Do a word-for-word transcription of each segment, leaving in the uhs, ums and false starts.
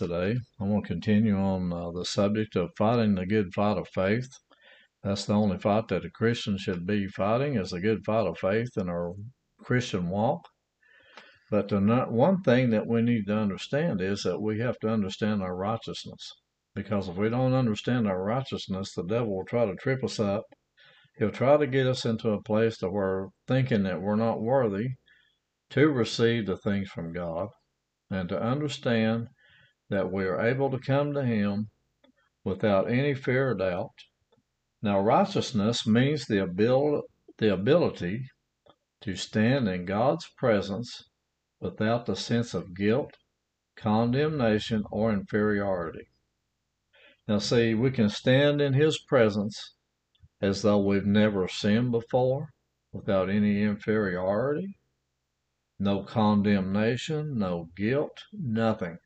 today. I'm going to continue on uh, the subject of fighting the good fight of faith. That's the only fight that a Christian should be fighting, is the good fight of faith in our Christian walk. But the one thing that we need to understand is that we have to understand our righteousness. Because if we don't understand our righteousness, the devil will try to trip us up. He'll try to get us into a place to where thinking that we're not worthy to receive the things from God and to understand that we are able to come to Him without any fear or doubt. Now, righteousness means the abil- the ability to stand in God's presence without the sense of guilt, condemnation, or inferiority. Now see, we can stand in His presence as though we've never sinned before, without any inferiority, no condemnation, no guilt, nothing.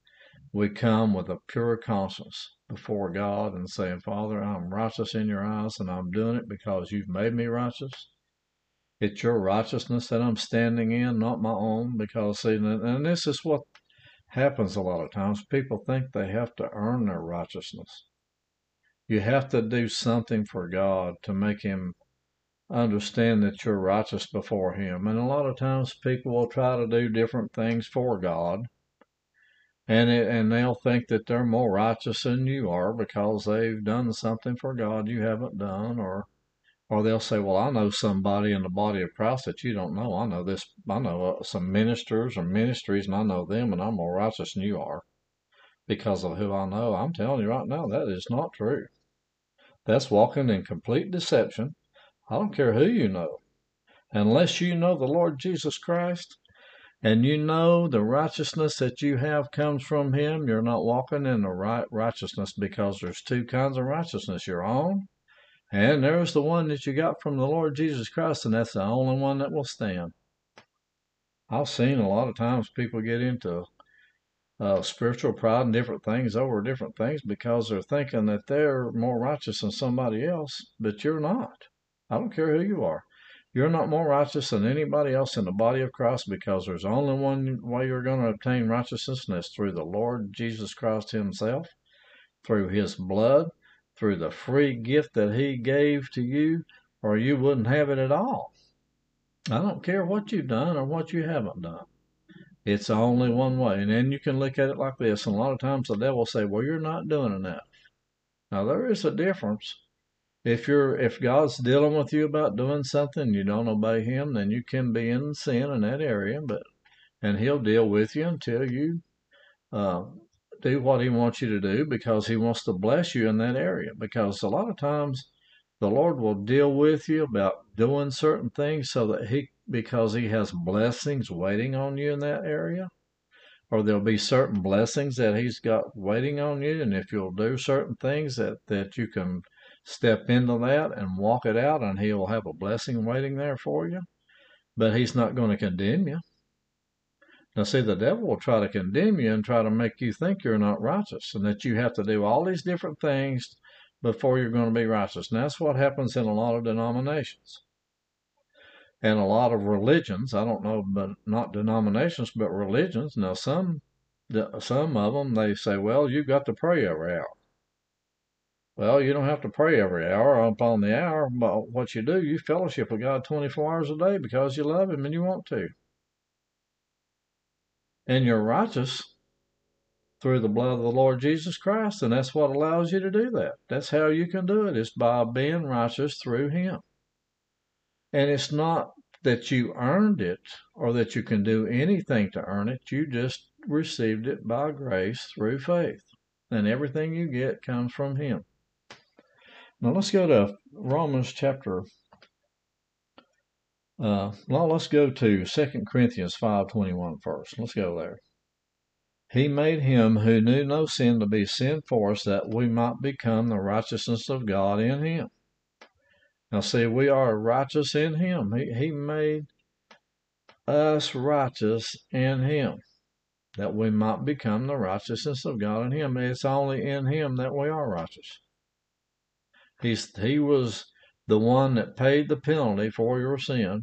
We come with a pure conscience before God and saying, Father, I'm righteous in your eyes, and I'm doing it because you've made me righteous. It's your righteousness that I'm standing in, not my own, because, see, and this is what happens a lot of times. People think they have to earn their righteousness. You have to do something for God to make Him understand that you're righteous before Him. And a lot of times people will try to do different things for God, and it, and they'll think that they're more righteous than you are because they've done something for God you haven't done, or Or they'll say, well, I know somebody in the body of Christ that you don't know. I know this. I know uh, some ministers or ministries, and I know them, and I'm more righteous than you are because of who I know. I'm telling you right now, that is not true. That's walking in complete deception. I don't care who you know. Unless you know the Lord Jesus Christ and you know the righteousness that you have comes from Him, you're not walking in the right righteousness, because there's two kinds of righteousness, your own. And there's the one that you got from the Lord Jesus Christ, and that's the only one that will stand. I've seen a lot of times people get into uh, spiritual pride and different things over different things because they're thinking that they're more righteous than somebody else, but you're not. I don't care who you are. You're not more righteous than anybody else in the body of Christ, because there's only one way you're going to obtain righteousness, and that's through the Lord Jesus Christ Himself, through His blood, through the free gift that He gave to you, or you wouldn't have it at all. I don't care what you've done or what you haven't done. It's only one way. And then you can look at it like this, and a lot of times the devil will say, well, you're not doing enough. Now, there is a difference. If you're, if God's dealing with you about doing something and you don't obey Him, then you can be in sin in that area, but and He'll deal with you until you uh, do what He wants you to do, because He wants to bless you in that area. Because a lot of times the Lord will deal with you about doing certain things so that he, because He has blessings waiting on you in that area, or there'll be certain blessings that He's got waiting on you. And if you'll do certain things that, that you can step into that and walk it out, and He'll have a blessing waiting there for you, but He's not going to condemn you. Now see, the devil will try to condemn you and try to make you think you're not righteous and that you have to do all these different things before you're going to be righteous. And that's what happens in a lot of denominations and a lot of religions. I don't know, but not denominations, but religions. Now some, some of them, they say, well, you've got to pray every hour. Well, you don't have to pray every hour or upon the hour, but what you do, you fellowship with God twenty-four hours a day because you love Him and you want to. And you're righteous through the blood of the Lord Jesus Christ, and that's what allows you to do that. That's how you can do it, is by being righteous through Him. And it's not that you earned it or that you can do anything to earn it. You just received it by grace through faith, and everything you get comes from Him. Now let's go to Romans chapter Uh, well, let's go to Second Corinthians five twenty-one first. Let's go there. He made Him who knew no sin to be sin for us, that we might become the righteousness of God in Him. Now see, we are righteous in Him. He, he made us righteous in Him, that we might become the righteousness of God in Him. It's only in Him that we are righteous. He's, he was... the one that paid the penalty for your sin.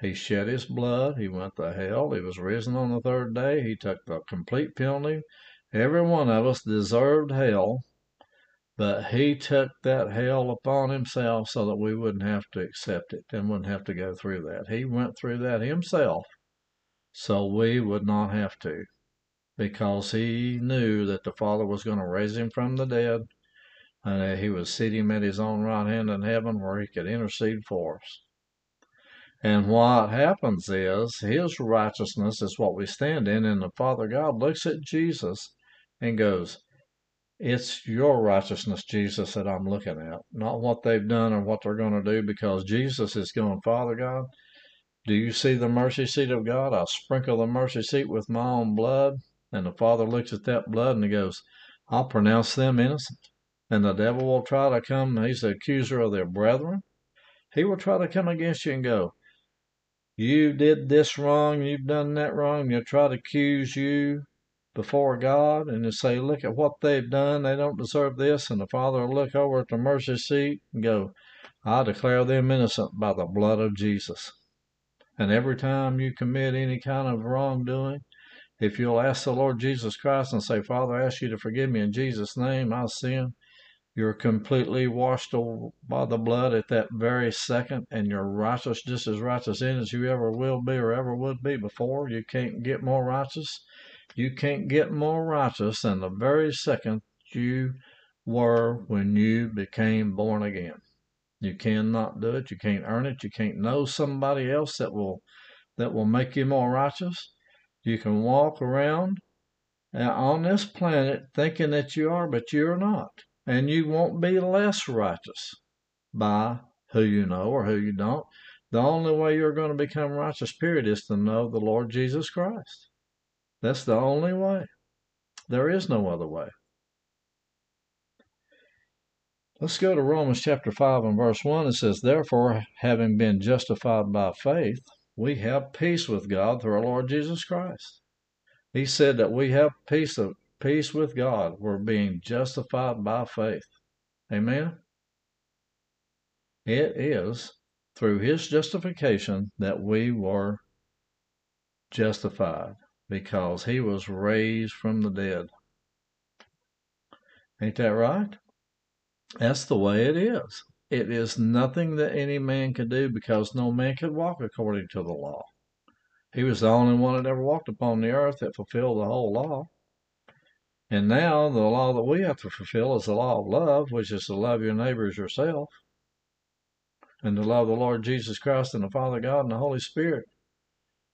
He shed His blood. He went to hell. He was risen on the third day. He took the complete penalty. Every one of us deserved hell, but he took that hell upon himself so that we wouldn't have to accept it and wouldn't have to go through that. He went through that himself so we would not have to, because he knew that the Father was going to raise him from the dead and that he would sit him at his own right hand in heaven where he could intercede for us. And what happens is his righteousness is what we stand in, and the Father God looks at Jesus and goes, "It's your righteousness, Jesus, that I'm looking at, not what they've done or what they're going to do," because Jesus is going, "Father God, do you see the mercy seat of God? I'll sprinkle the mercy seat with my own blood." And the Father looks at that blood and he goes, "I'll pronounce them innocent." And the devil will try to come. He's the accuser of their brethren. He will try to come against you and go, "You did this wrong. You've done that wrong." He'll try to accuse you before God, and they say, "Look at what they've done. They don't deserve this." And the Father will look over at the mercy seat and go, "I declare them innocent by the blood of Jesus." And every time you commit any kind of wrongdoing, if you'll ask the Lord Jesus Christ and say, "Father, I ask you to forgive me in Jesus' name, I sin," you're completely washed by the blood at that very second, and you're righteous, just as righteous in as you ever will be or ever would be before. You can't get more righteous. You can't get more righteous than the very second you were when you became born again. You cannot do it. You can't earn it. You can't know somebody else that will that will make you more righteous. You can walk around on this planet thinking that you are, but you're not. And you won't be less righteous by who you know or who you don't. The only way you're going to become righteous, period, is to know the Lord Jesus Christ. That's the only way. There is no other way. Let's go to Romans chapter five and verse one. It says, "Therefore, having been justified by faith, we have peace with God through our Lord Jesus Christ." He said that we have peace of, peace with God. We're being justified by faith. Amen? It is through his justification that we were justified, because he was raised from the dead. Ain't that right? That's the way it is. It is nothing that any man could do, because no man could walk according to the law. He was the only one that ever walked upon the earth that fulfilled the whole law. And now the law that we have to fulfill is the law of love, which is to love your neighbor as yourself, and to love the Lord Jesus Christ and the Father God and the Holy Spirit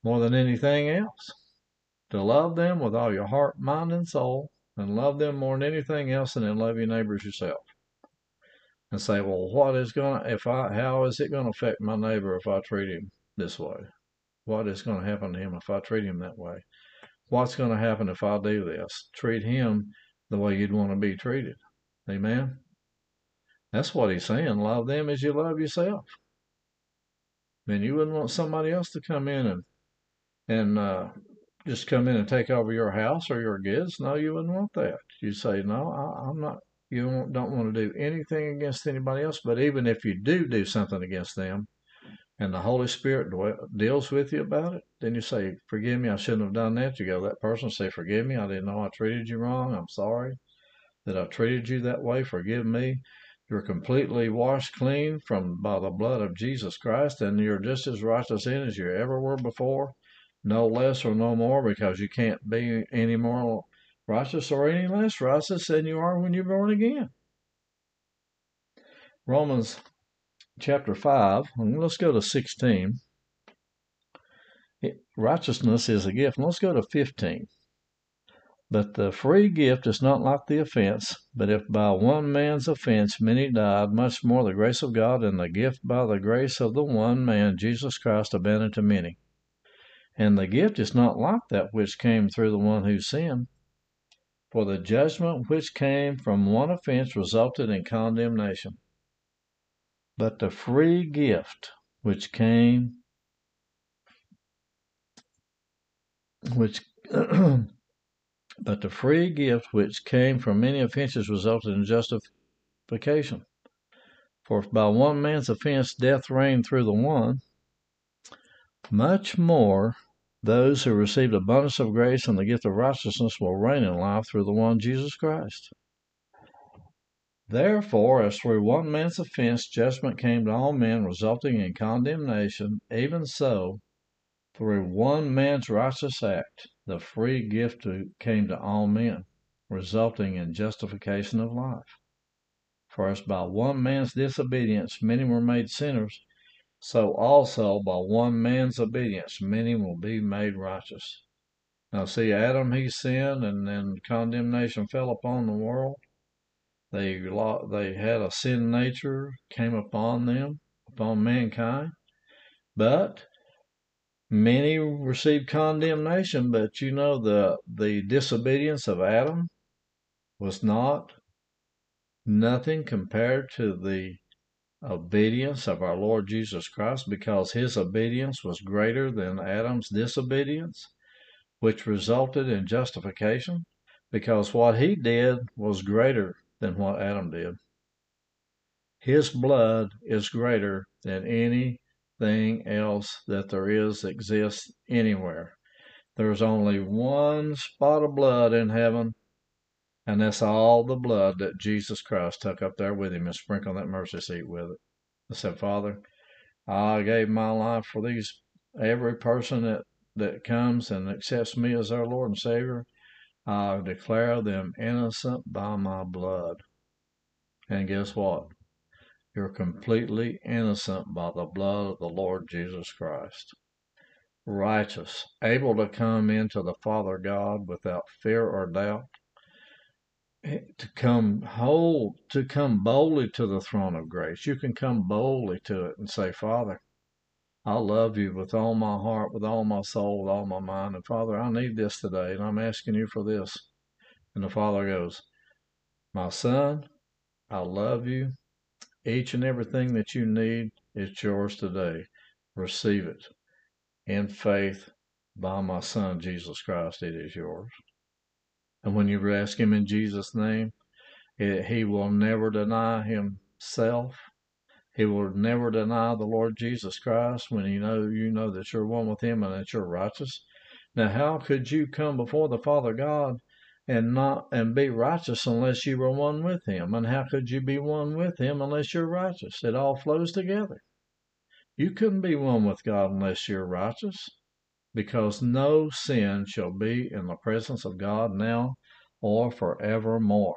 more than anything else. To love them with all your heart, mind, and soul, and love them more than anything else, and then love your neighbors yourself. And say, "Well, what is going to, if I, how is it going to affect my neighbor if I treat him this way? What is going to happen to him if I treat him that way? What's going to happen if I do this?" Treat him the way you'd want to be treated. Amen? That's what he's saying. Love them as you love yourself. Then you wouldn't want somebody else to come in and, and, uh, just come in and take over your house or your goods. No, you wouldn't want that. You'd say, "No, I, I'm not, you don't want to do anything against anybody else." But even if you do do something against them and the Holy Spirit dwell, deals with you about it, then you say, "Forgive me, I shouldn't have done that." You go to that person and say, "Forgive me, I didn't know I treated you wrong. I'm sorry that I treated you that way. Forgive me." You're completely washed clean from by the blood of Jesus Christ, and you're just as righteous in as you ever were before. No less or no more, because you can't be any more righteous or any less righteous than you are when you're born again. Romans chapter five, and let's go to sixteen. It, righteousness is a gift. And let's go to fifteen. "But the free gift is not like the offense, but if by one man's offense many died, much more the grace of God and the gift by the grace of the one man, Jesus Christ, abounded to many. And the gift is not like that which came through the one who sinned. For the judgment which came from one offense resulted in condemnation. But the free gift which came, which, but the free gift which came from many offenses resulted in justification. For if by one man's offense death reigned through the one, much more Those who received abundance of grace and the gift of righteousness will reign in life through the one Jesus Christ. Therefore, as through one man's offense judgment came to all men, resulting in condemnation, even so, through one man's righteous act, the free gift came to all men, resulting in justification of life. For as by one man's disobedience many were made sinners, so also by one man's obedience many will be made righteous. Now see, Adam, he sinned, and then condemnation fell upon the world. They, they had a sin nature came upon them, upon mankind. But many received condemnation, but you know the, the disobedience of Adam was not nothing compared to the obedience of our Lord Jesus Christ, because his obedience was greater than Adam's disobedience, which resulted in justification, because what he did was greater than what Adam did. His blood is greater than anything else that there is exists anywhere. There's only one spot of blood in heaven, and that's all the blood that Jesus Christ took up there with him and sprinkled that mercy seat with it. I said, Father, I gave my life for these, every person that, that comes and accepts me as their Lord and Savior. I declare them innocent by my blood. And guess what? You're completely innocent by the blood of the Lord Jesus Christ. Righteous, able to come into the Father God without fear or doubt, to come whole, to come boldly to the throne of grace. You can come boldly to it and say, Father, I love you with all my heart, with all my soul, with all my mind. And Father, I need this today, and I'm asking you for this. And the Father goes, my son, I love you. Each and everything that you need is yours today. Receive it. In faith, by my son, Jesus Christ, it is yours. And when you ask him in Jesus' name, it, he will never deny himself. He will never deny the Lord Jesus Christ when you know, you know that you're one with him and that you're righteous. Now, how could you come before the Father God and not and be righteous unless you were one with him? And how could you be one with him unless you're righteous? It all flows together. You couldn't be one with God unless you're righteous, because no sin shall be in the presence of God now or forevermore.